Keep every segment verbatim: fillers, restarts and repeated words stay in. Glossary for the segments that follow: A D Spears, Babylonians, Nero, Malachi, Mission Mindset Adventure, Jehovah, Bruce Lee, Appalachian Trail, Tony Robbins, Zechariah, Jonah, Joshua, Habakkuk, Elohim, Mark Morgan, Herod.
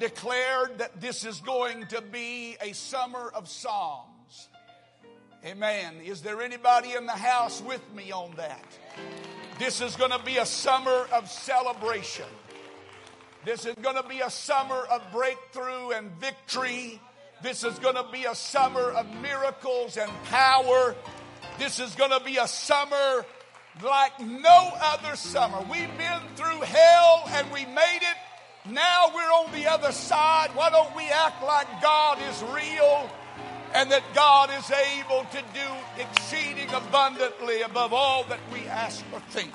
have declared that this is going to be a summer of Psalms. Amen. Is there anybody in the house with me on that? This is going to be a summer of celebration. This is going to be a summer of breakthrough and victory. This is going to be a summer of miracles and power. This is going to be a summer like no other summer. We've been through hell and we made it. Now we're on the other side. Why don't we act like God is real and that God is able to do exceeding abundantly above all that we ask or think?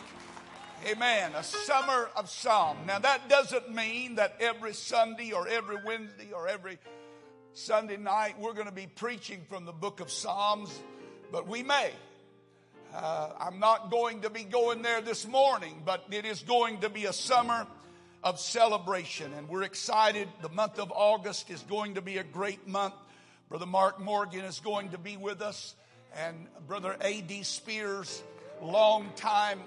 Amen. A summer of Psalm. Now that doesn't mean that every Sunday or every Wednesday or every Sunday night we're going to be preaching from the book of Psalms, but we may. Uh, I'm not going to be going there this morning, but it is going to be a summer of celebration, and we're excited. The month of August is going to be a great month. Brother Mark Morgan is going to be with us, and Brother A D Spears, longtime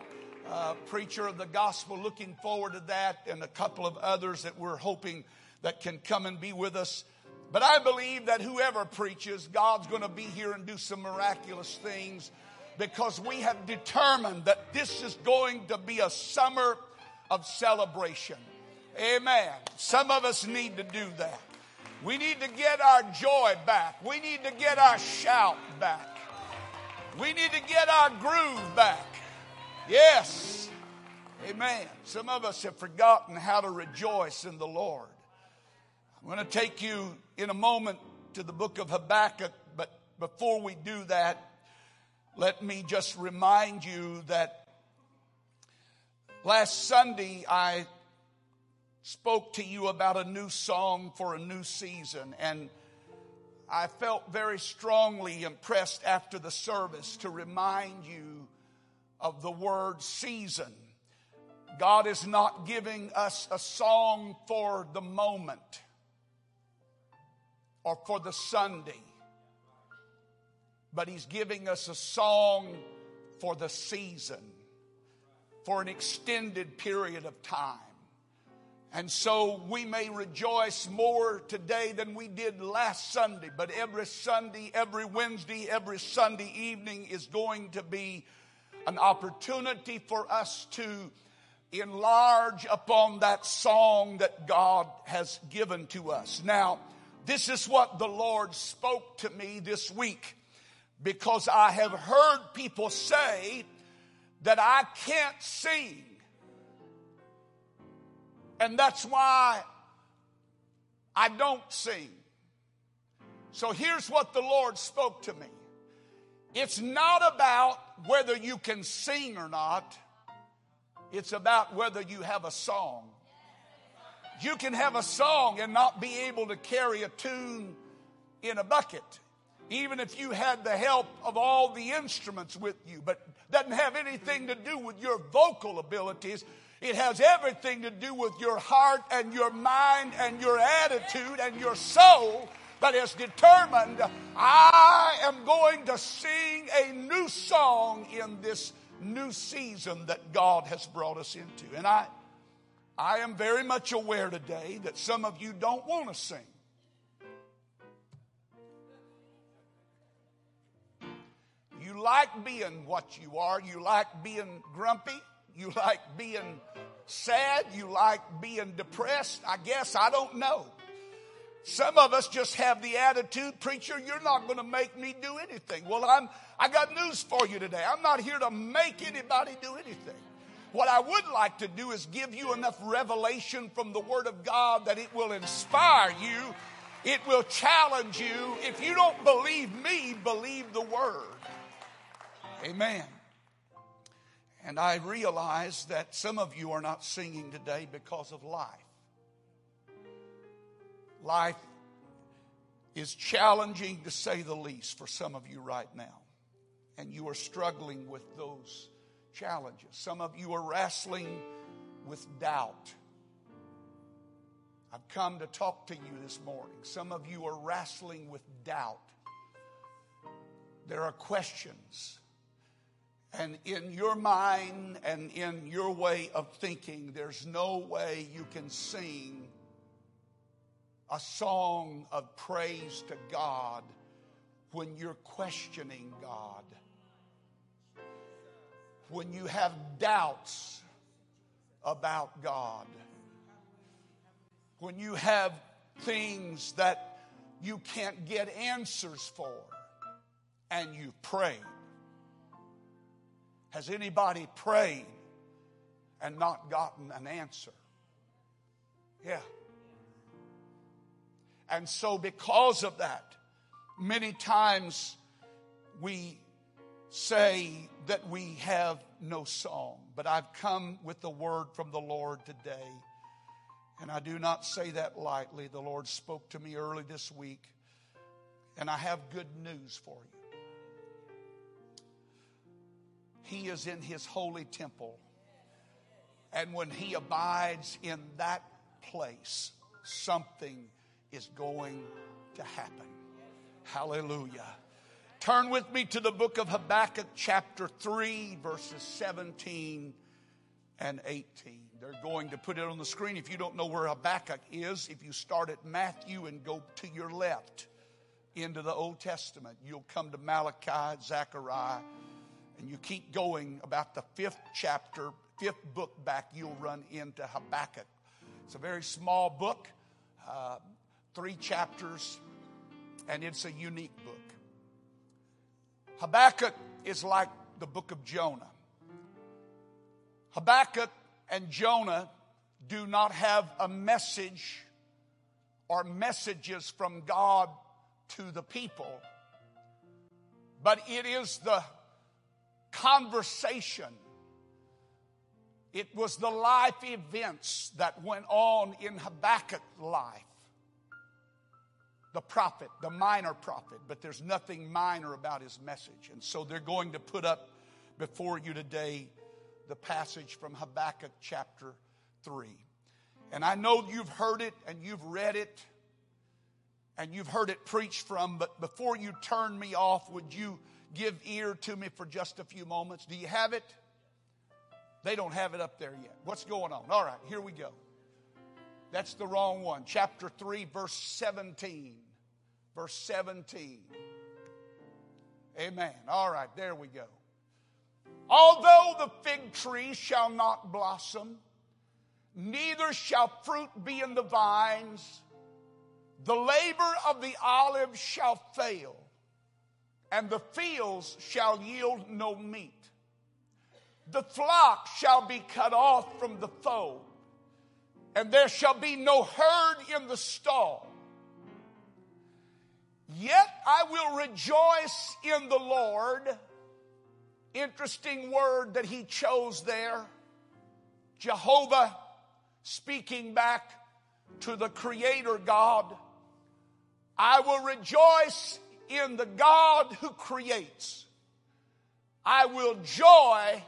uh, preacher of the gospel, looking forward to that, and a couple of others that we're hoping that can come and be with us. But I believe that whoever preaches, God's going to be here and do some miraculous things, because we have determined that this is going to be a summer of celebration. Amen. Some of us need to do that. We need to get our joy back. We need to get our shout back. We need to get our groove back. Yes. Amen. Some of us have forgotten how to rejoice in the Lord. I'm going to take you in a moment to the book of Habakkuk, but before we do that, let me just remind you that last Sunday I spoke to you about a new song for a new season, and I felt very strongly impressed after the service to remind you of the word season. God is not giving us a song for the moment or for the Sunday, but He's giving us a song for the season, for an extended period of time. And so we may rejoice more today than we did last Sunday, but every Sunday, every Wednesday, every Sunday evening is going to be an opportunity for us to enlarge upon that song that God has given to us. Now, this is what the Lord spoke to me this week, because I have heard people say that I can't sing. And that's why I don't sing. So here's what the Lord spoke to me. It's not about whether you can sing or not. It's about whether you have a song. You can have a song and not be able to carry a tune in a bucket, even if you had the help of all the instruments with you. But it doesn't have anything to do with your vocal abilities. It has everything to do with your heart and your mind and your attitude and your soul that is determined, I am going to sing a new song in this new season that God has brought us into. And I, I am very much aware today that some of you don't want to sing. You like being what you are. You like being grumpy. You like being sad. You like being depressed. I guess. I don't know. Some of us just have the attitude, preacher, you're not going to make me do anything. Well, I'm, I got news for you today. I'm not here to make anybody do anything. What I would like to do is give you enough revelation from the Word of God that it will inspire you. It will challenge you. If you don't believe me, believe the Word. Amen. And I realize that some of you are not singing today because of life. Life is challenging, to say the least, for some of you right now. And you are struggling with those challenges. Some of you are wrestling with doubt. I've come to talk to you this morning. Some of you are wrestling with doubt. There are questions. And in your mind and in your way of thinking, there's no way you can sing a song of praise to God when you're questioning God. When you have doubts about God. When you have things that you can't get answers for and you pray. Has anybody prayed and not gotten an answer? Yeah. And so because of that, many times we say that we have no song. But I've come with the word from the Lord today. And I do not say that lightly. The Lord spoke to me early this week. And I have good news for you. He is in His holy temple. And when He abides in that place, something is going to happen. Hallelujah. Turn with me to the book of Habakkuk chapter three, verses seventeen and eighteen. They're going to put it on the screen. If you don't know where Habakkuk is, if you start at Matthew and go to your left into the Old Testament, you'll come to Malachi, Zechariah, and you keep going about the fifth chapter, fifth book back, you'll run into Habakkuk. It's a very small book, uh, three chapters, and it's a unique book. Habakkuk is like the book of Jonah. Habakkuk and Jonah do not have a message or messages from God to the people, but it is the conversation. It was the life events that went on in Habakkuk's life. The prophet, the minor prophet, but there's nothing minor about his message. And so they're going to put up before you today the passage from Habakkuk chapter three. And I know you've heard it and you've read it and you've heard it preached from, but before you turn me off, would you give ear to me for just a few moments? Do you have it? They don't have it up there yet. What's going on? All right, here we go. That's the wrong one. Chapter three, verse seventeen. Verse seventeen. Amen. All right, there we go. Although the fig tree shall not blossom, neither shall fruit be in the vines, the labor of the olive shall fail, and the fields shall yield no meat. The flock shall be cut off from the fold, and there shall be no herd in the stall. Yet I will rejoice in the Lord. Interesting word that he chose there. Jehovah speaking back to the Creator God. I will rejoice in the God who creates. I will joy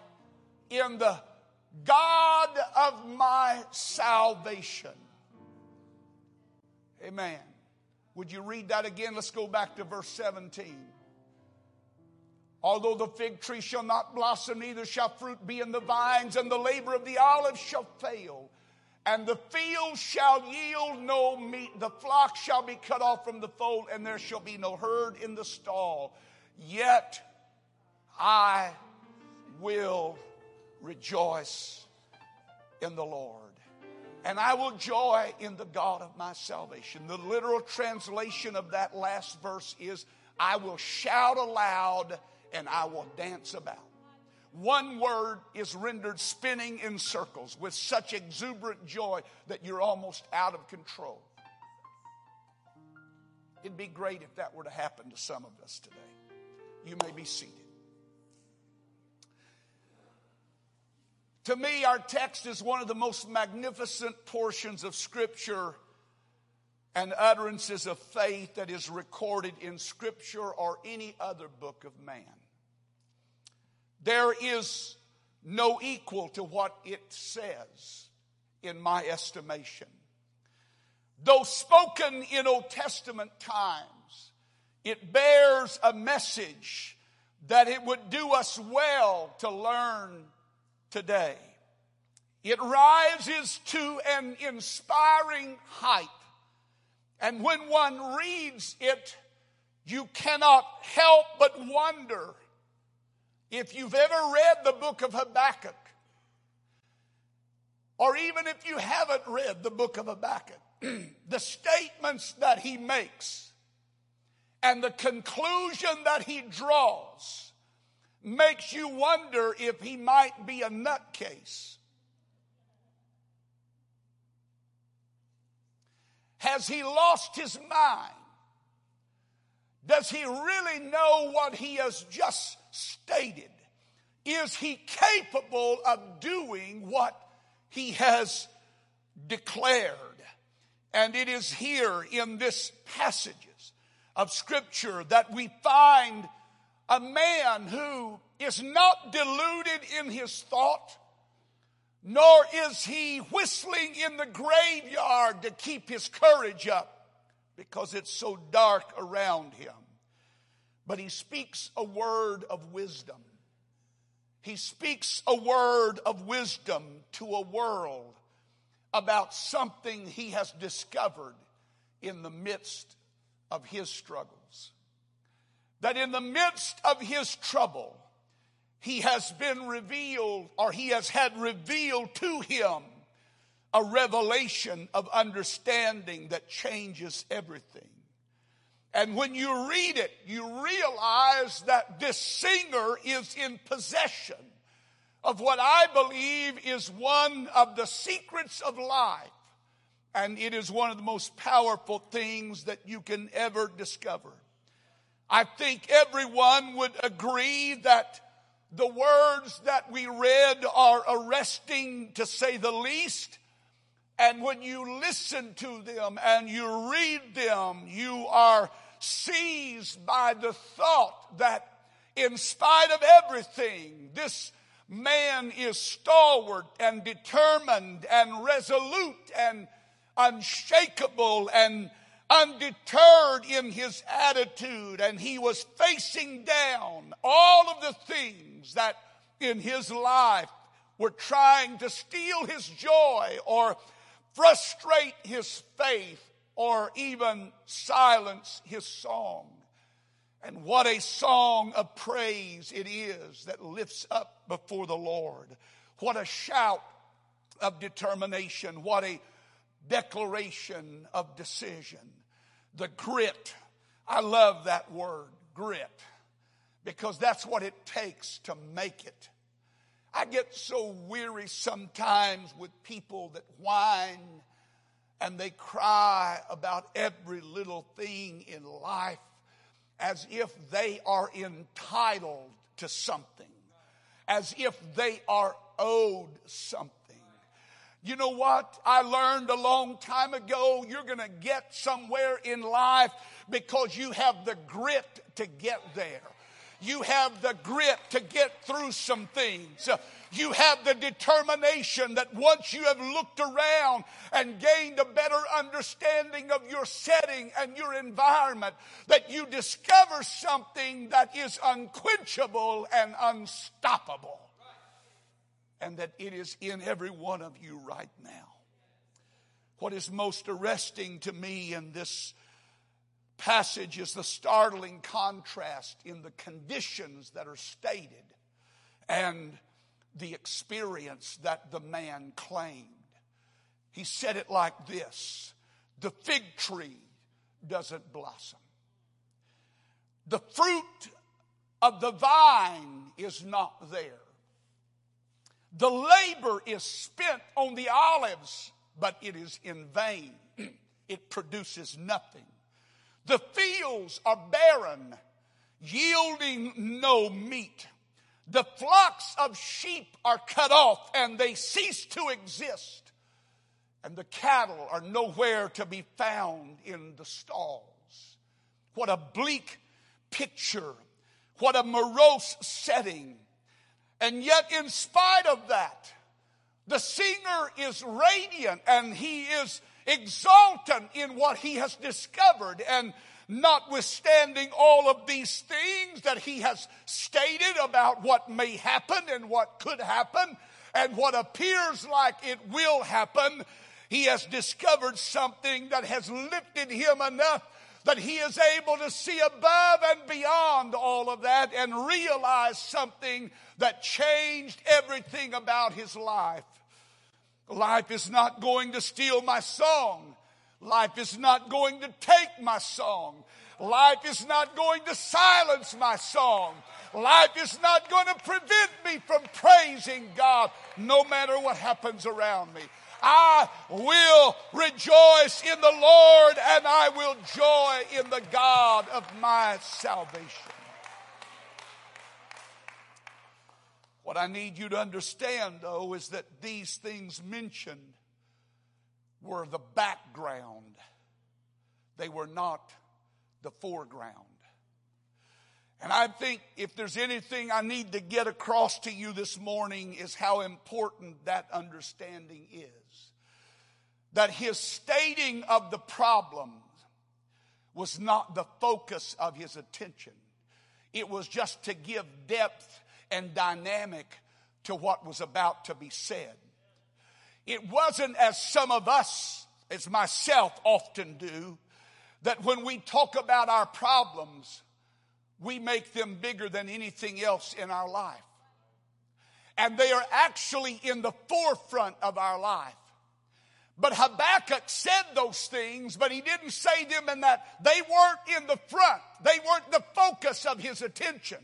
in the God of my salvation. Amen. Would you read that again? Let's go back to verse seventeen. Although the fig tree shall not blossom, neither shall fruit be in the vines, and the labor of the olive shall fail, and the field shall yield no meat. The flock shall be cut off from the fold, and there shall be no herd in the stall. Yet I will rejoice in the Lord, and I will joy in the God of my salvation. The literal translation of that last verse is, I will shout aloud and I will dance about. One word is rendered spinning in circles with such exuberant joy that you're almost out of control. It'd be great if that were to happen to some of us today. You may be seated. To me, our text is one of the most magnificent portions of Scripture and utterances of faith that is recorded in Scripture or any other book of man. There is no equal to what it says, in my estimation. Though spoken in Old Testament times, it bears a message that it would do us well to learn today. It rises to an inspiring height And when one reads it, you cannot help but wonder. If you've ever read the book of Habakkuk, or even if you haven't read the book of Habakkuk, the statements that he makes and the conclusion that he draws makes you wonder if he might be a nutcase. Has he lost his mind? Does he really know what he has just stated? Is he capable of doing what he has declared? And it is here in this passages of Scripture that we find a man who is not deluded in his thought, nor is he whistling in the graveyard to keep his courage up because it's so dark around him. But he speaks a word of wisdom. He speaks a word of wisdom to a world about something he has discovered in the midst of his struggles. That in the midst of his trouble, he has been revealed, or he has had revealed to him a revelation of understanding that changes everything. And when you read it, you realize that this singer is in possession of what I believe is one of the secrets of life. And it is one of the most powerful things that you can ever discover. I think everyone would agree that the words that we read are arresting, to say the least. And when you listen to them and you read them, you are seized by the thought that in spite of everything, this man is stalwart and determined and resolute and unshakable and undeterred in his attitude, and he was facing down all of the things that in his life were trying to steal his joy or frustrate his faith or even silence his song. And what a song of praise it is that lifts up before the Lord. What a shout of determination. What a declaration of decision. The grit. I love that word, grit, because that's what it takes to make it. I get so weary sometimes with people that whine and they cry about every little thing in life as if they are entitled to something, as if they are owed something. You know what? I learned a long time ago, you're going to get somewhere in life because you have the grit to get there. You have the grit to get through some things. You have the determination that once you have looked around and gained a better understanding of your setting and your environment, that you discover something that is unquenchable and unstoppable. And that it is in every one of you right now. What is most arresting to me in this passage is the startling contrast in the conditions that are stated and the experience that the man claimed. He said it like this: the fig tree doesn't blossom. The fruit of the vine is not there. The labor is spent on the olives, but it is in vain. It produces nothing. The fields are barren, yielding no meat. The flocks of sheep are cut off, and they cease to exist. And the cattle are nowhere to be found in the stalls. What a bleak picture. What a morose setting. And yet, in spite of that, the singer is radiant and he is exultant in what he has discovered. And notwithstanding all of these things that he has stated about what may happen and what could happen and what appears like it will happen, He has discovered something that has lifted him enough that he is able to see above and beyond all of that and realize something that changed everything about his life. Life is not going to steal my song. Life is not going to take my song. Life is not going to silence my song. Life is not going to prevent me from praising God no matter what happens around me. I will rejoice in the Lord, and I will joy in the God of my salvation. What I need you to understand, though, is that these things mentioned were the background. They were not the foreground. And I think if there's anything I need to get across to you this morning is how important that understanding is. That his stating of the problem was not the focus of his attention. It was just to give depth and dynamic to what was about to be said. It wasn't, as some of us, as myself often do, that when we talk about our problems, we make them bigger than anything else in our life. And they are actually in the forefront of our life. But Habakkuk said those things, but he didn't say them in that. They weren't in the front. They weren't the focus of his attention.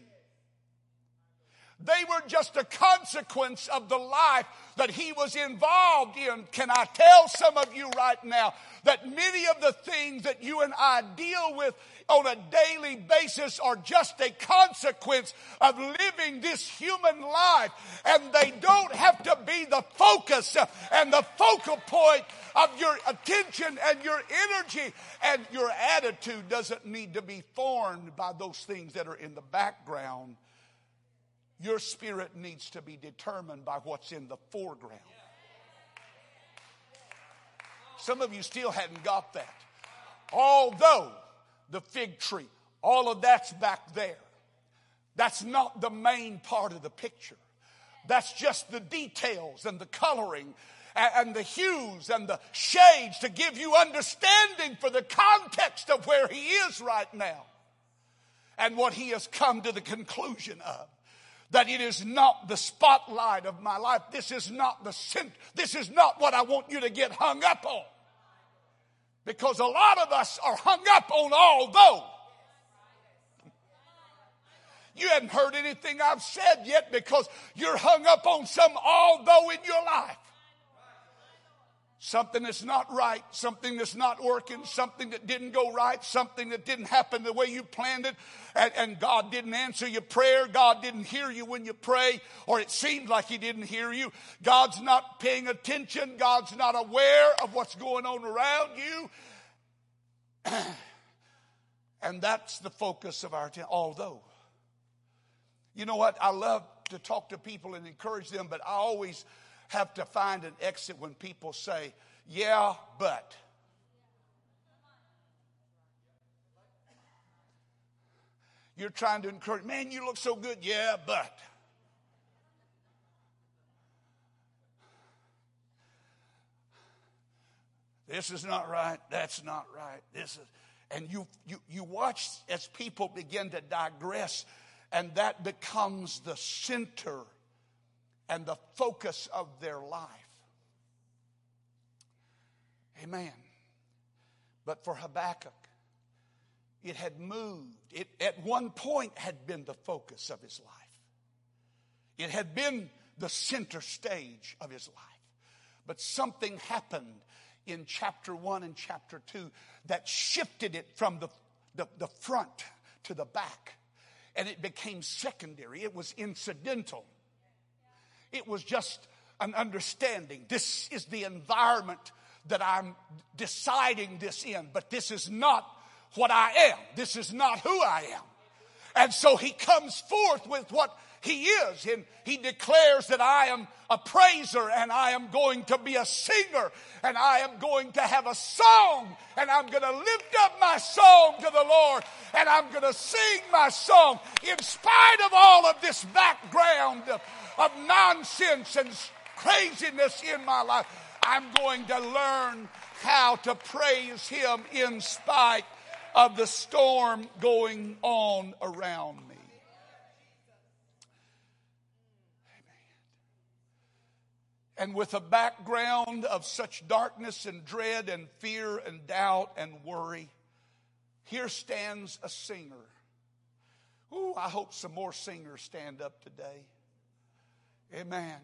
They were just a consequence of the life that he was involved in. Can I tell some of you right now that many of the things that you and I deal with on a daily basis are just a consequence of living this human life, and they don't have to be the focus and the focal point of your attention and your energy, and your attitude doesn't need to be formed by those things that are in the background. Your spirit needs to be determined by what's in the foreground. Some of you still hadn't got that. Although the fig tree, all of that's back there. That's not the main part of the picture. That's just the details and the coloring and the hues and the shades to give you understanding for the context of where he is right now and what he has come to the conclusion of. That it is not the spotlight of my life. This is not the center. This is not what I want you to get hung up on. Because a lot of us are hung up on although. You haven't heard anything I've said yet because you're hung up on some although in your life. Something that's not right, something that's not working, something that didn't go right, something that didn't happen the way you planned it, and, and God didn't answer your prayer, God didn't hear you when you pray, or it seemed like he didn't hear you. God's not paying attention, God's not aware of what's going on around you. And that's the focus of our attention, although. You know what, I love to talk to people and encourage them, but I always have to find an exit when people say, yeah, but. You're trying to encourage, man, you look so good, yeah, but. This is not right, that's not right, this is, and you, you, you watch as people begin to digress, and that becomes the center and the focus of their life. Amen. But for Habakkuk, it had moved. It at one point had been the focus of his life. It had been the center stage of his life. But something happened in chapter one and chapter two that shifted it from the, the, the front to the back. And it became secondary. It was incidental. It was just an understanding. This is the environment that I'm deciding this in, but this is not what I am. This is not who I am. And so he comes forth with what he is, and he declares that I am a praiser, and I am going to be a singer, and I am going to have a song, and I'm going to lift up my song to the Lord, and I'm going to sing my song in spite of all of this background of, of nonsense and craziness in my life. I'm going to learn how to praise him in spite of the storm going on around me. Amen. And with a background of such darkness and dread and fear and doubt and worry, here stands a singer. Ooh, I hope some more singers stand up today. Amen.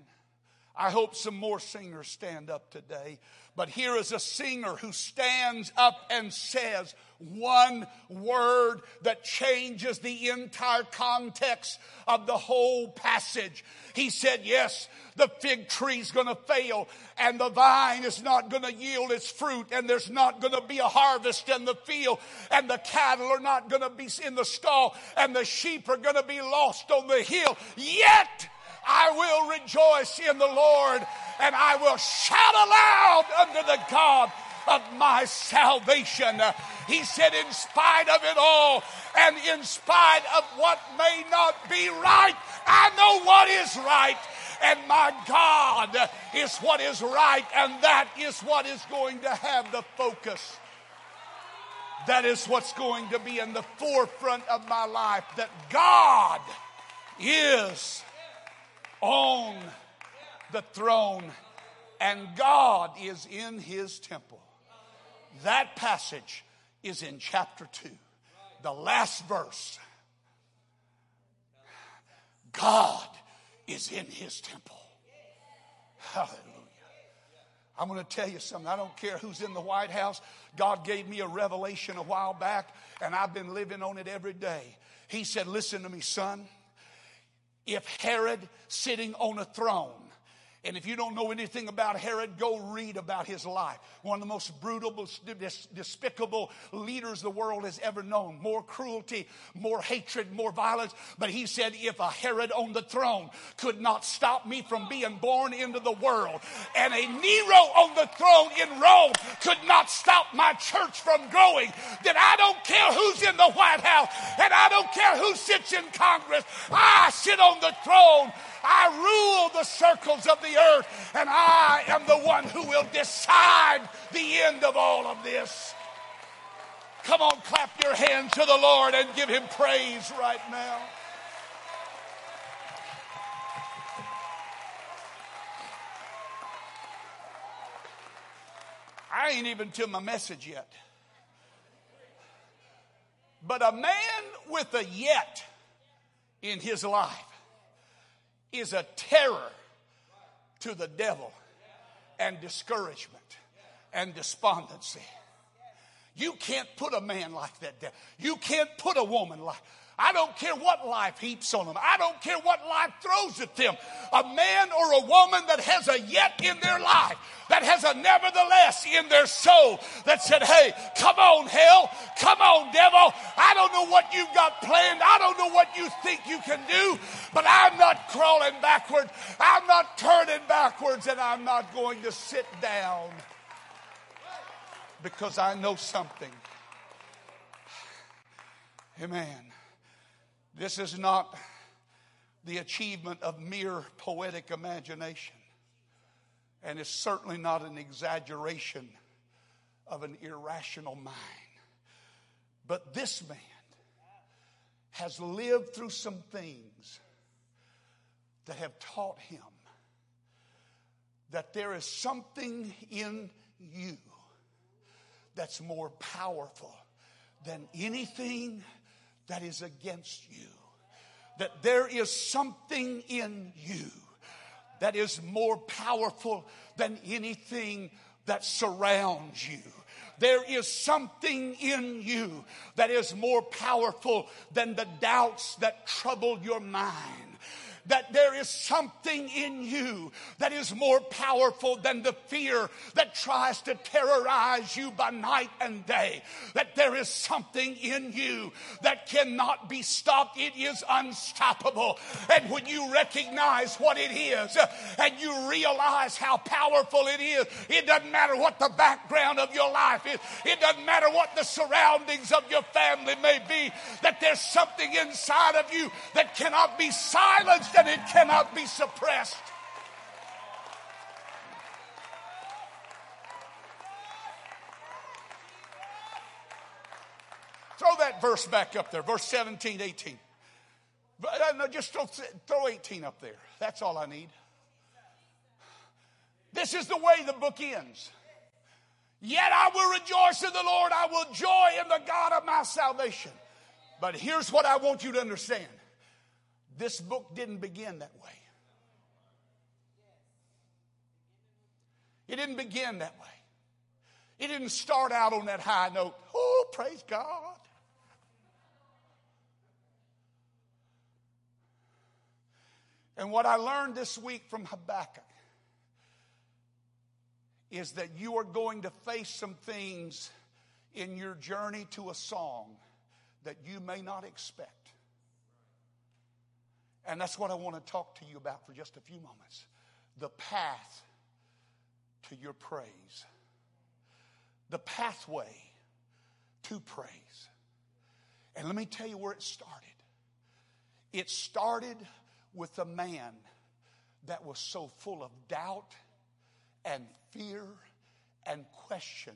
I hope some more singers stand up today. But here is a singer who stands up and says one word that changes the entire context of the whole passage. He said, yes, the fig tree's going to fail and the vine is not going to yield its fruit and there's not going to be a harvest in the field and the cattle are not going to be in the stall and the sheep are going to be lost on the hill. Yet I will rejoice in the Lord, and I will shout aloud unto the God of my salvation. He said, in spite of it all, and in spite of what may not be right, I know what is right, and my God is what is right, and that is what is going to have the focus. That is what's going to be in the forefront of my life, that God is on the throne, and God is in his temple. That passage is in chapter two, the last verse. God is in his temple. Hallelujah. I'm going to tell you something. I don't care who's in the White House. God gave me a revelation a while back, and I've been living on it every day. He said, listen to me, son. If Herod sitting on a throne, and if you don't know anything about Herod, go read about his life. One of the most brutal, despicable leaders the world has ever known. More cruelty, more hatred, more violence. But he said, if a Herod on the throne could not stop me from being born into the world, and a Nero on the throne in Rome could not stop my church from growing, then I don't care who's in the White House, and I don't care who sits in Congress. I sit on the throne. I rule the circles of the earth, and I am the one who will decide the end of all of this. Come on, clap your hands to the Lord and give him praise right now. I ain't even to my message yet. But a man with a yet in his life is a terror to the devil and discouragement and despondency. You can't put a man like that down. You can't put a woman like that. I don't care what life heaps on them. I don't care what life throws at them. A man or a woman that has a yet in their life, that has a nevertheless in their soul, that said, hey, come on, hell. Come on, devil. I don't know what you've got planned. I don't know what you think you can do, but I'm not crawling backwards. I'm not turning backwards, and I'm not going to sit down because I know something. Amen. This is not the achievement of mere poetic imagination, and it's certainly not an exaggeration of an irrational mind. But this man has lived through some things that have taught him that there is something in you that's more powerful than anything that is against you, that there is something in you that is more powerful than anything that surrounds you. There is something in you that is more powerful than the doubts that trouble your mind. That there is something in you that is more powerful than the fear that tries to terrorize you by night and day. That there is something in you that cannot be stopped. It is unstoppable. And when you recognize what it is and you realize how powerful it is, it doesn't matter what the background of your life is. It doesn't matter what the surroundings of your family may be. That there's something inside of you that cannot be silenced, and it cannot be suppressed. Throw that verse back up there, verse seventeen, eighteen. No, just throw, throw eighteen up there. That's all I need. This is the way the book ends. Yet I will rejoice in the Lord. I will joy in the God of my salvation. But here's what I want you to understand. This book didn't begin that way. It didn't begin that way. It didn't start out on that high note. Oh, praise God. And what I learned this week from Habakkuk is that you are going to face some things in your journey to a song that you may not expect. And that's what I want to talk to you about for just a few moments. The path to your praise. The pathway to praise. And let me tell you where it started. It started with a man that was so full of doubt and fear and question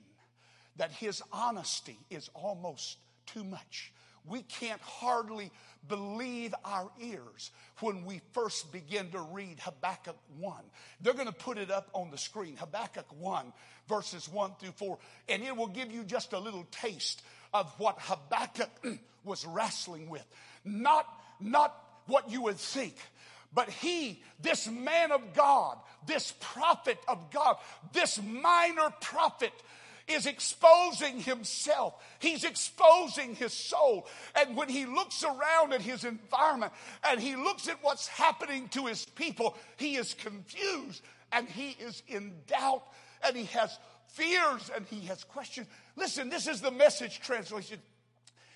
that his honesty is almost too much. We can't hardly believe our ears when we first begin to read Habakkuk one. They're going to put it up on the screen. Habakkuk one, verses one through four. And it will give you just a little taste of what Habakkuk was wrestling with. Not, not what you would think. But he, this man of God, this prophet of God, this minor prophet is exposing himself. He's exposing his soul. And when he looks around at his environment and he looks at what's happening to his people, he is confused and he is in doubt and he has fears and he has questions. Listen, this is the Message translation.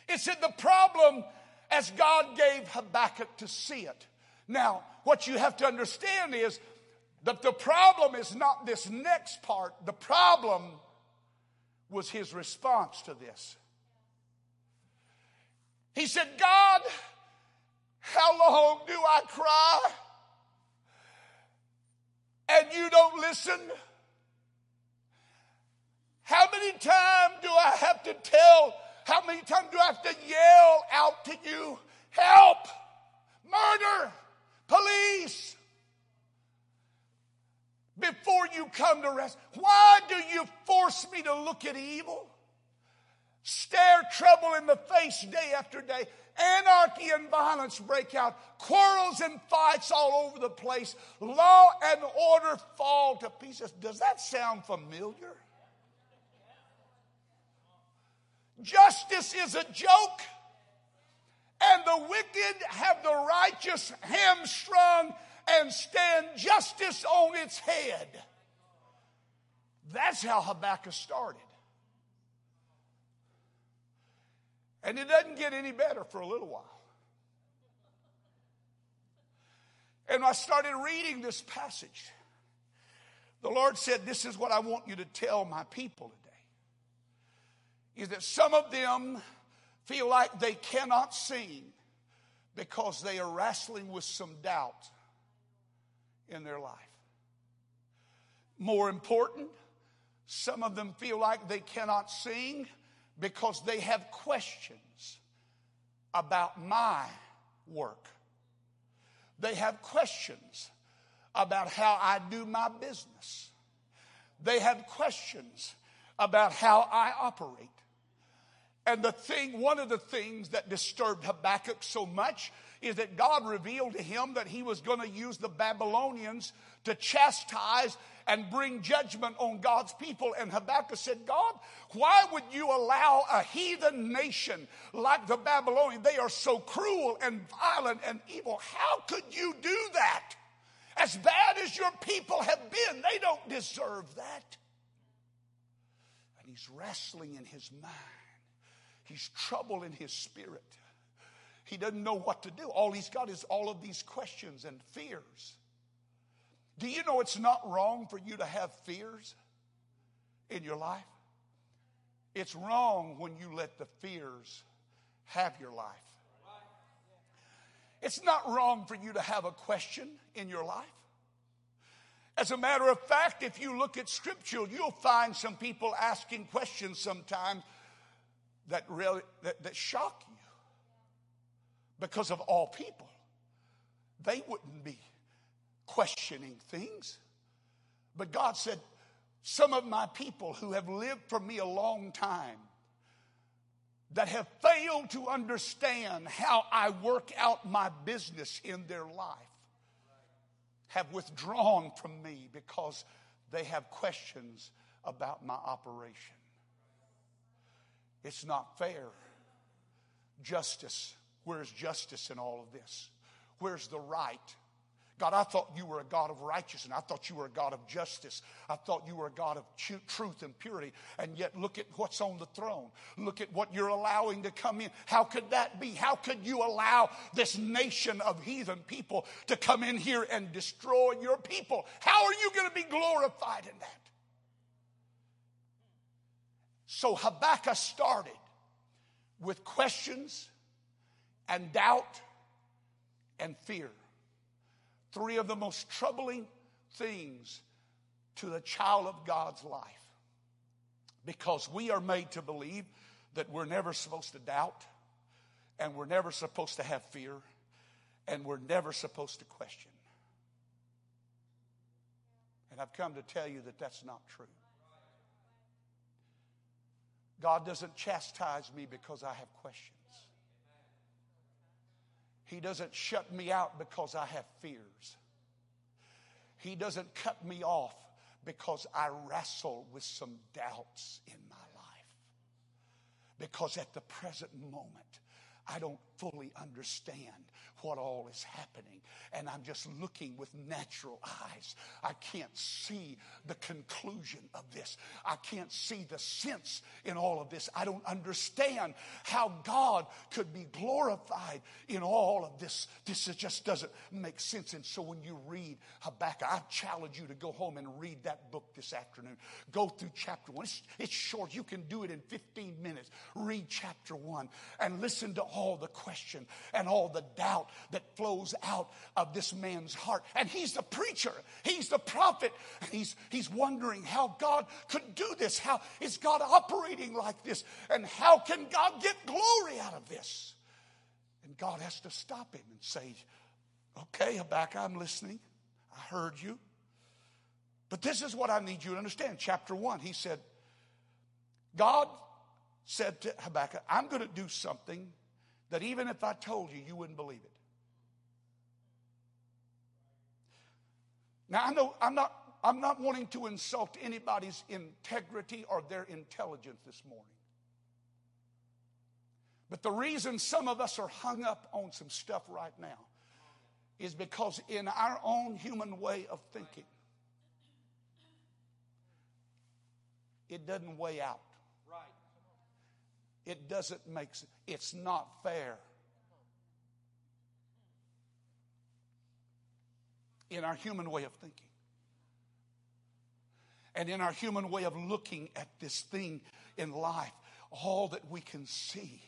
It said the problem as God gave Habakkuk to see it. Now, what you have to understand is that the problem is not this next part. The problem was his response to this. He said, God, how long do I cry and you don't listen? How many times do I have to tell, how many times do I have to yell out to you, help, murder, police, before you come to rest? Why do you force me to look at evil? Stare trouble in the face day after day. Anarchy and violence break out. Quarrels and fights all over the place. Law and order fall to pieces. Does that sound familiar? Justice is a joke. And the wicked have the righteous hamstrung and stand justice on its head. That's how Habakkuk started. And it doesn't get any better for a little while. And I started reading this passage. The Lord said, this is what I want you to tell my people today. Is that some of them feel like they cannot sing because they are wrestling with some doubt in their life. More important, some of them feel like they cannot sing because they have questions about my work. They have questions about how I do my business. They have questions about how I operate. And the thing, one of the things that disturbed Habakkuk so much is that God revealed to him that he was going to use the Babylonians to chastise and bring judgment on God's people. And Habakkuk said, God, why would you allow a heathen nation like the Babylonians? They are so cruel and violent and evil. How could you do that? As bad as your people have been, they don't deserve that. And he's wrestling in his mind. He's troubled in his spirit. He doesn't know what to do. All he's got is all of these questions and fears. Do you know it's not wrong for you to have fears in your life? It's wrong when you let the fears have your life. It's not wrong for you to have a question in your life. As a matter of fact, if you look at Scripture, you'll find some people asking questions sometimes that really that, that shock you, because of all people, they wouldn't be questioning things. But God said, some of my people who have lived for me a long time, that have failed to understand how I work out my business in their life, have withdrawn from me because they have questions about my operation. It's not fair. Justice. Where's justice in all of this? Where's the right? God, I thought you were a God of righteousness. I thought you were a God of justice. I thought you were a God of truth and purity. And yet look at what's on the throne. Look at what you're allowing to come in. How could that be? How could you allow this nation of heathen people to come in here and destroy your people? How are you going to be glorified in that? So Habakkuk started with questions and doubt and fear. Three of the most troubling things to the child of God's life. Because we are made to believe that we're never supposed to doubt, and we're never supposed to have fear, and we're never supposed to question. And I've come to tell you that that's not true. God doesn't chastise me because I have questions. He doesn't shut me out because I have fears. He doesn't cut me off because I wrestle with some doubts in my life. Because at the present moment, I don't fully understand what all is happening. And I'm just looking with natural eyes. I can't see the conclusion of this. I can't see the sense in all of this. I don't understand how God could be glorified in all of this. This just doesn't make sense. And so when you read Habakkuk, I challenge you to go home and read that book this afternoon. Go through chapter one. It's, it's short. You can do it in fifteen minutes. Read chapter one and listen to all all the question and all the doubt that flows out of this man's heart. And he's the preacher. He's the prophet. And he's, he's wondering how God could do this. How is God operating like this? And how can God get glory out of this? And God has to stop him and say, okay, Habakkuk, I'm listening. I heard you. But this is what I need you to understand. Chapter one, he said, God said to Habakkuk, I'm going to do something that even if I told you, you wouldn't believe it. Now, I know I'm not, I'm not wanting to insult anybody's integrity or their intelligence this morning. But the reason some of us are hung up on some stuff right now is because in our own human way of thinking, it doesn't weigh out. It doesn't make sense. It's not fair. In our human way of thinking. And in our human way of looking at this thing in life, all that we can see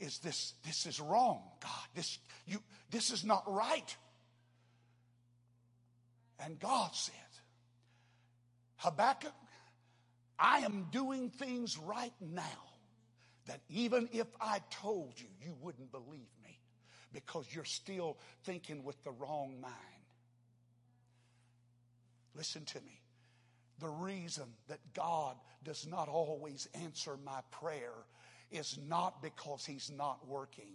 is this, this is wrong, God. This, you, this is not right. And God said, Habakkuk, I am doing things right now that even if I told you, you wouldn't believe me because you're still thinking with the wrong mind. Listen to me. The reason that God does not always answer my prayer is not because he's not working.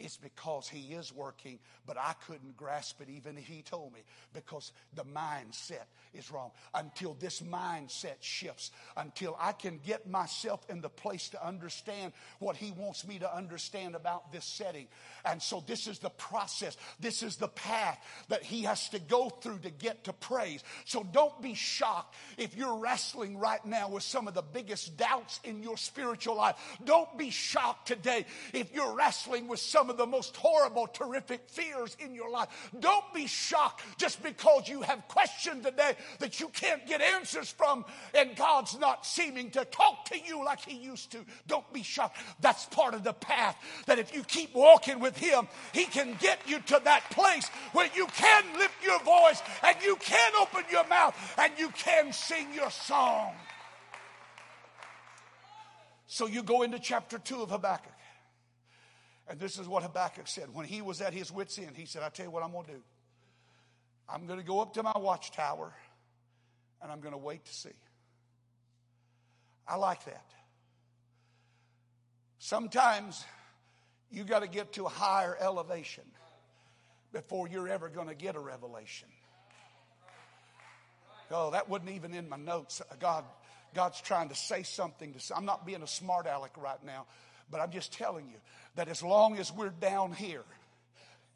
It's because he is working, but I couldn't grasp it even if he told me because the mindset is wrong. Until this mindset shifts, until I can get myself in the place to understand what he wants me to understand about this setting. And so this is the process. This is the path that he has to go through to get to praise. So don't be shocked if you're wrestling right now with some of the biggest doubts in your spiritual life. Don't be shocked today if you're wrestling with some of the most horrible, terrific fears in your life. Don't be shocked just because you have questions today that you can't get answers from and God's not seeming to talk to you like he used to. Don't be shocked. That's part of the path that if you keep walking with him, he can get you to that place where you can lift your voice and you can open your mouth and you can sing your song. So you go into chapter two of Habakkuk. And this is what Habakkuk said. When he was at his wit's end, he said, I tell you what I'm going to do. I'm going to go up to my watchtower, and I'm going to wait to see. I like that. Sometimes you got to get to a higher elevation before you're ever going to get a revelation. Oh, that wasn't even in my notes. God, God's trying to say something. To, I'm not being a smart aleck right now, but I'm just telling you that as long as we're down here,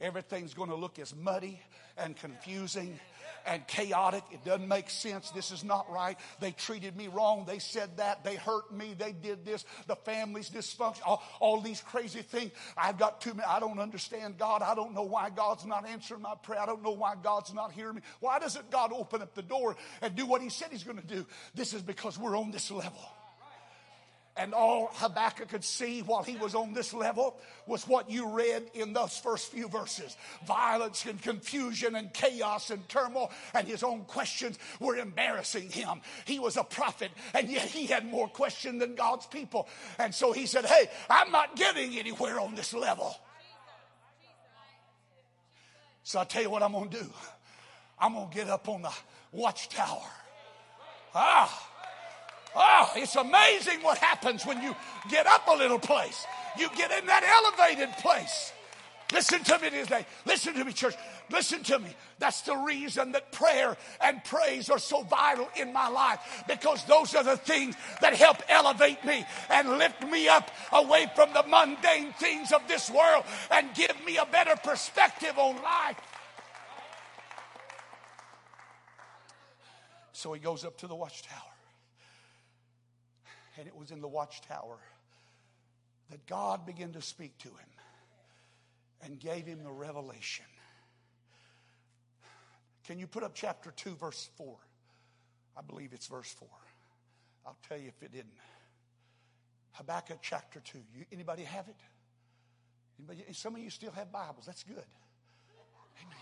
everything's going to look as muddy and confusing and chaotic. It doesn't make sense. This is not right. They treated me wrong. They said that. They hurt me. They did this. The family's dysfunction. All, all these crazy things. I've got too many. I don't understand God. I don't know why God's not answering my prayer. I don't know why God's not hearing me. Why doesn't God open up the door and do what he said he's going to do? This is because we're on this level. And all Habakkuk could see while he was on this level was what you read in those first few verses. Violence and confusion and chaos and turmoil, and his own questions were embarrassing him. He was a prophet, and yet he had more questions than God's people. And so he said, hey, I'm not getting anywhere on this level. So I tell you what I'm going to do. I'm going to get up on the watchtower. Ah! Oh, it's amazing what happens when you get up a little place. You get in that elevated place. Listen to me today. Listen to me, church. Listen to me. That's the reason that prayer and praise are so vital in my life, because those are the things that help elevate me and lift me up away from the mundane things of this world and give me a better perspective on life. So he goes up to the watchtower. And it was in the watchtower that God began to speak to him and gave him the revelation. Can you put up chapter two, verse four? I believe it's verse four. I'll tell you if it didn't. Habakkuk chapter two. You, anybody have it? Anybody, some of you still have Bibles. That's good. Amen.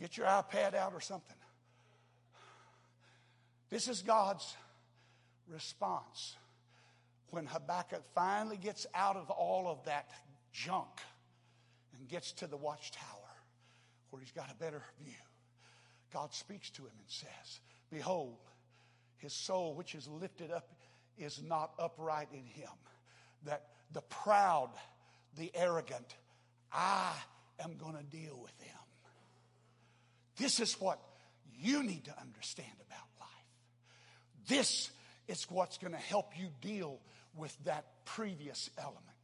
Get your iPad out or something. This is God's response when Habakkuk finally gets out of all of that junk and gets to the watchtower where he's got a better view. God speaks to him and says, behold, his soul which is lifted up is not upright in him, that the proud, the arrogant, I am going to deal with them. This is what you need to understand about life. This It's what's going to help you deal with that previous element.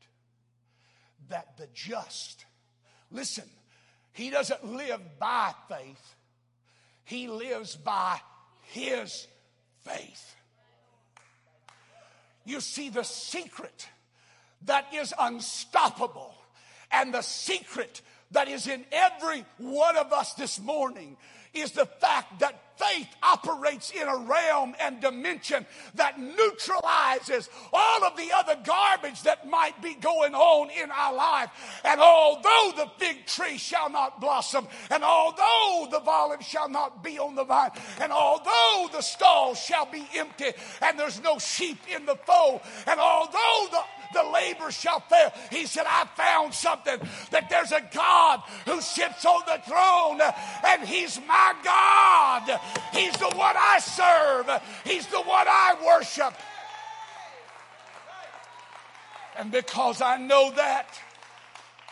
That the just. Listen, he doesn't live by faith. He lives by his faith. You see, the secret that is unstoppable and the secret that is in every one of us this morning is the fact that faith operates in a realm and dimension that neutralizes all of the other garbage that might be going on in our life. And although the fig tree shall not blossom, and although the olive shall not be on the vine, and although the stall shall be empty, and there's no sheep in the fold, and although the the labor shall fail. He said, I found something, that there's a God who sits on the throne, and he's my God. He's the one I serve. He's the one I worship. And because I know that,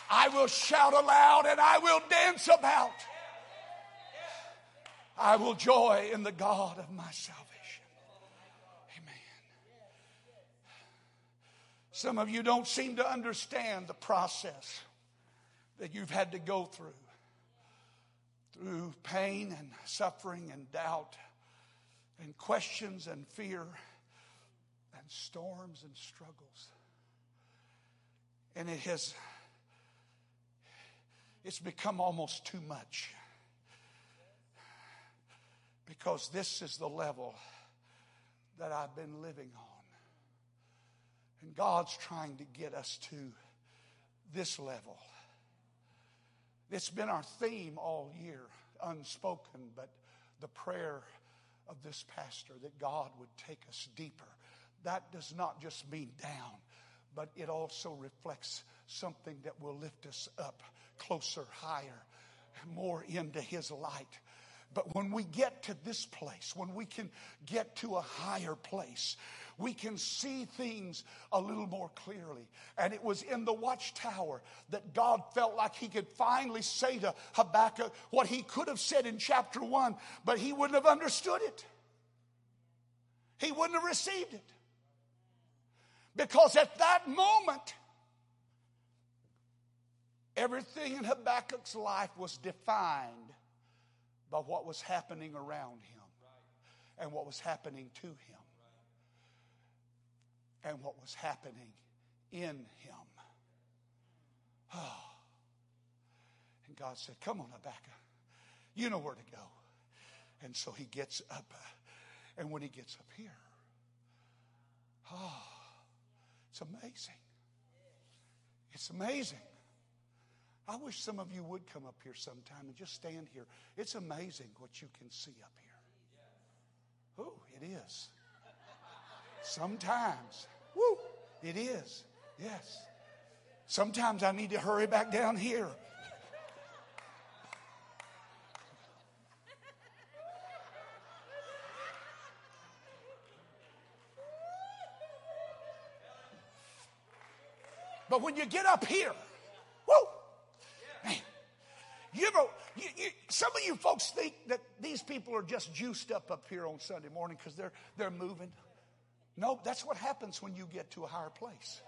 I will shout aloud and I will dance about. I will joy in the God of my salvation. Some of you don't seem to understand the process that you've had to go through. Through pain and suffering and doubt and questions and fear and storms and struggles. And it has, it's become almost too much. Because this is the level that I've been living on. And God's trying to get us to this level. It's been our theme all year, unspoken, but the prayer of this pastor that God would take us deeper that does not just mean down, but it also reflects something that will lift us up closer, higher, more into His light. But when we get to this place, when we can get to a higher place, we can see things a little more clearly. And it was in the watchtower that God felt like He could finally say to Habakkuk what He could have said in chapter one, but he wouldn't have understood it. He wouldn't have received it. Because at that moment, everything in Habakkuk's life was defined by what was happening around him and what was happening to him and what was happening in him. Oh. And God said, come on, Habakkuk, you know where to go. And so he gets up. And when he gets up here, oh, it's amazing. It's amazing. I wish some of you would come up here sometime and just stand here. It's amazing what you can see up here. Oh, it is. Sometimes. Woo, it is. Yes. Sometimes I need to hurry back down here. But when you get up here, You ever, you, you, some of you folks think that these people are just juiced up up here on Sunday morning because they're they're moving. No, that's what happens when you get to a higher place.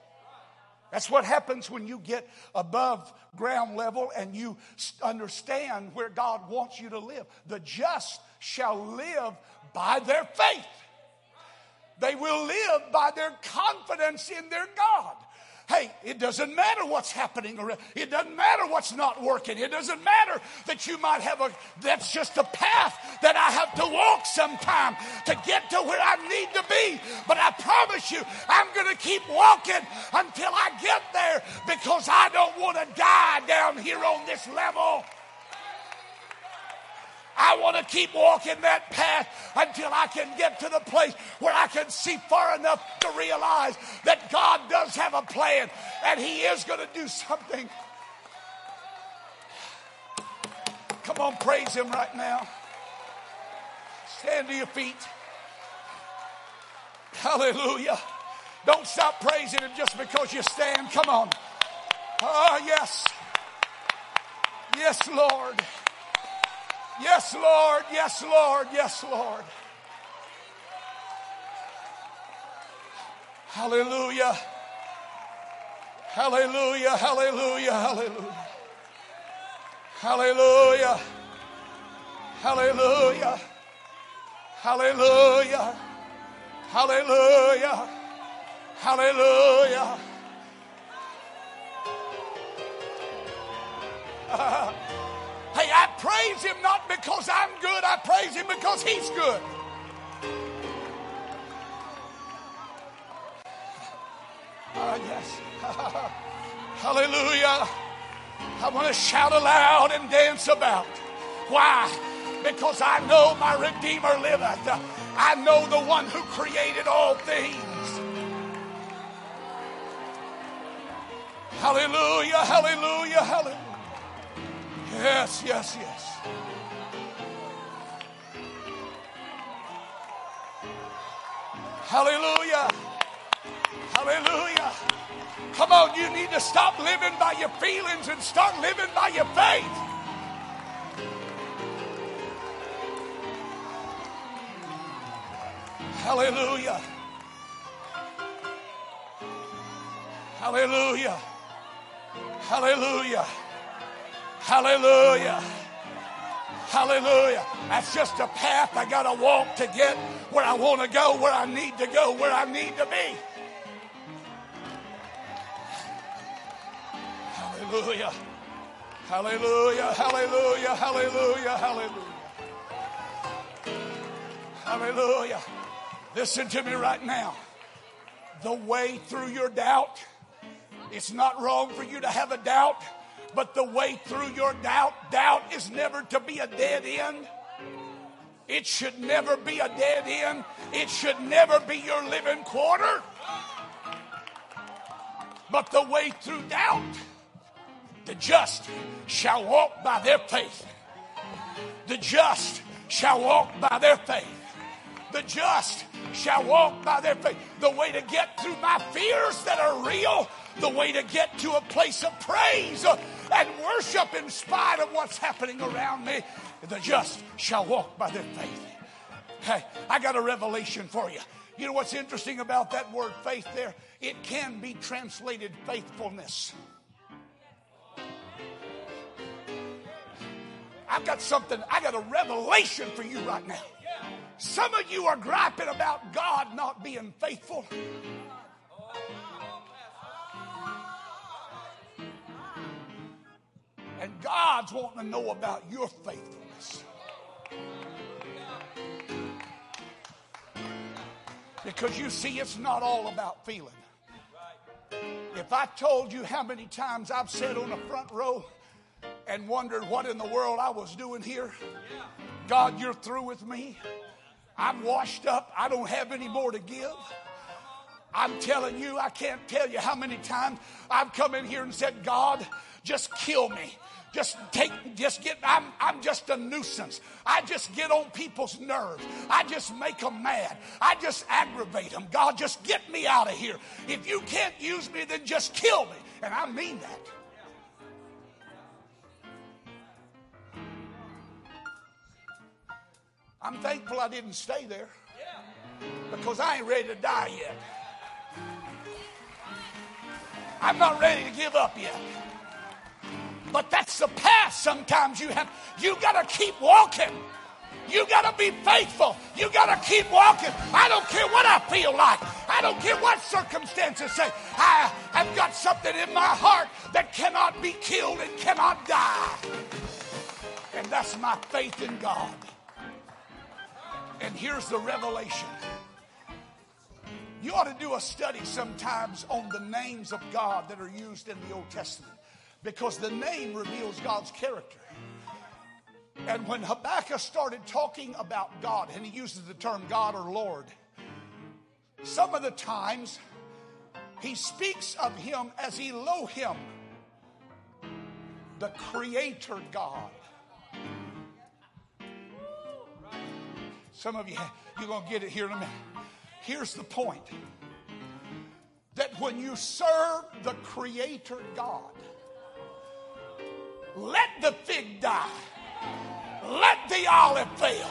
That's what happens when you get above ground level and you understand where God wants you to live. The just shall live by their faith. They will live by their confidence in their God. Hey, it doesn't matter what's happening around. It doesn't matter what's not working. It doesn't matter that you might have a, that's just a path that I have to walk sometime to get to where I need to be. But I promise you, I'm going to keep walking until I get there because I don't want to die down here on this level. I want to keep walking that path until I can get to the place where I can see far enough to realize that God does have a plan and He is going to do something. Come on, praise Him right now. Stand to your feet. Hallelujah. Don't stop praising Him just because you stand. Come on. Oh, yes. Yes, Lord. Yes, Lord. Yes, Lord. Yes, Lord. Hallelujah. Hallelujah. Hallelujah. Hallelujah. Hallelujah. Hallelujah. Hallelujah. Hallelujah. Hallelujah. Hallelujah. Hey, I praise Him not because I'm good. I praise Him because He's good. Oh, yes. Hallelujah. I want to shout aloud and dance about. Why? Because I know my Redeemer liveth. I know the one who created all things. Hallelujah, hallelujah, hallelujah. Yes, yes, yes. Hallelujah. Hallelujah. Come on, you need to stop living by your feelings and start living by your faith. Hallelujah. Hallelujah. Hallelujah. Hallelujah. Hallelujah. That's just a path I got to walk to get where I want to go, where I need to go, where I need to be. Hallelujah. Hallelujah. Hallelujah. Hallelujah. Hallelujah. Hallelujah. Listen to me right now. The way through your doubt, it's not wrong for you to have a doubt. But the way through your doubt, doubt is never to be a dead end. It should never be a dead end. It should never be your living quarter. But the way through doubt, the just shall walk by their faith. The just shall walk by their faith. The just shall walk by their faith. The way to get through my fears that are real, the way to get to a place of praise and worship in spite of what's happening around me, the just shall walk by their faith. Hey, I got a revelation for you. You know what's interesting about that word faith there? It can be translated faithfulness. I've got something, I got a revelation for you right now. Some of you are griping about God not being faithful. And God's wanting to know about your faithfulness. Because you see, it's not all about feeling. If I told you how many times I've sat on the front row and wondered what in the world I was doing here. God, you're through with me. I'm washed up. I don't have any more to give. I'm telling you, I can't tell you how many times I've come in here and said, God, just kill me. Just take, just get, I'm, I'm just a nuisance. I just get on people's nerves. I just make them mad. I just aggravate them. God, just get me out of here. If you can't use me, then just kill me. And I mean that. I'm thankful I didn't stay there because I ain't ready to die yet. I'm not ready to give up yet. But that's the path sometimes you have. You got to keep walking. You got to be faithful. You got to keep walking. I don't care what I feel like. I don't care what circumstances say. I have got something in my heart that cannot be killed and cannot die. And that's my faith in God. And here's the revelation. You ought to do a study sometimes on the names of God that are used in the Old Testament, because the name reveals God's character. And when Habakkuk started talking about God, and he uses the term God or Lord, some of the times he speaks of him as Elohim, the creator God. Some of you, you're going to get it here in a minute. Here's the point. That when you serve the Creator God, let the fig die. Let the olive fail.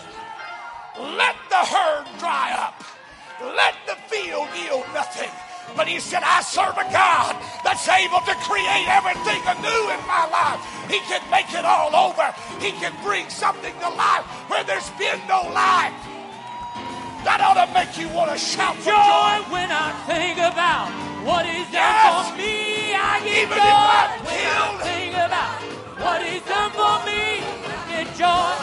Let the herd dry up. Let the field yield nothing. But he said, I serve a God that's able to create everything anew in my life. He can make it all over. He can bring something to life where there's been no life. That ought to make you want to shout for joy. joy. When I think about what is done yes. for me, I get Even joy. When killed. I think about what is done for me, I get joy.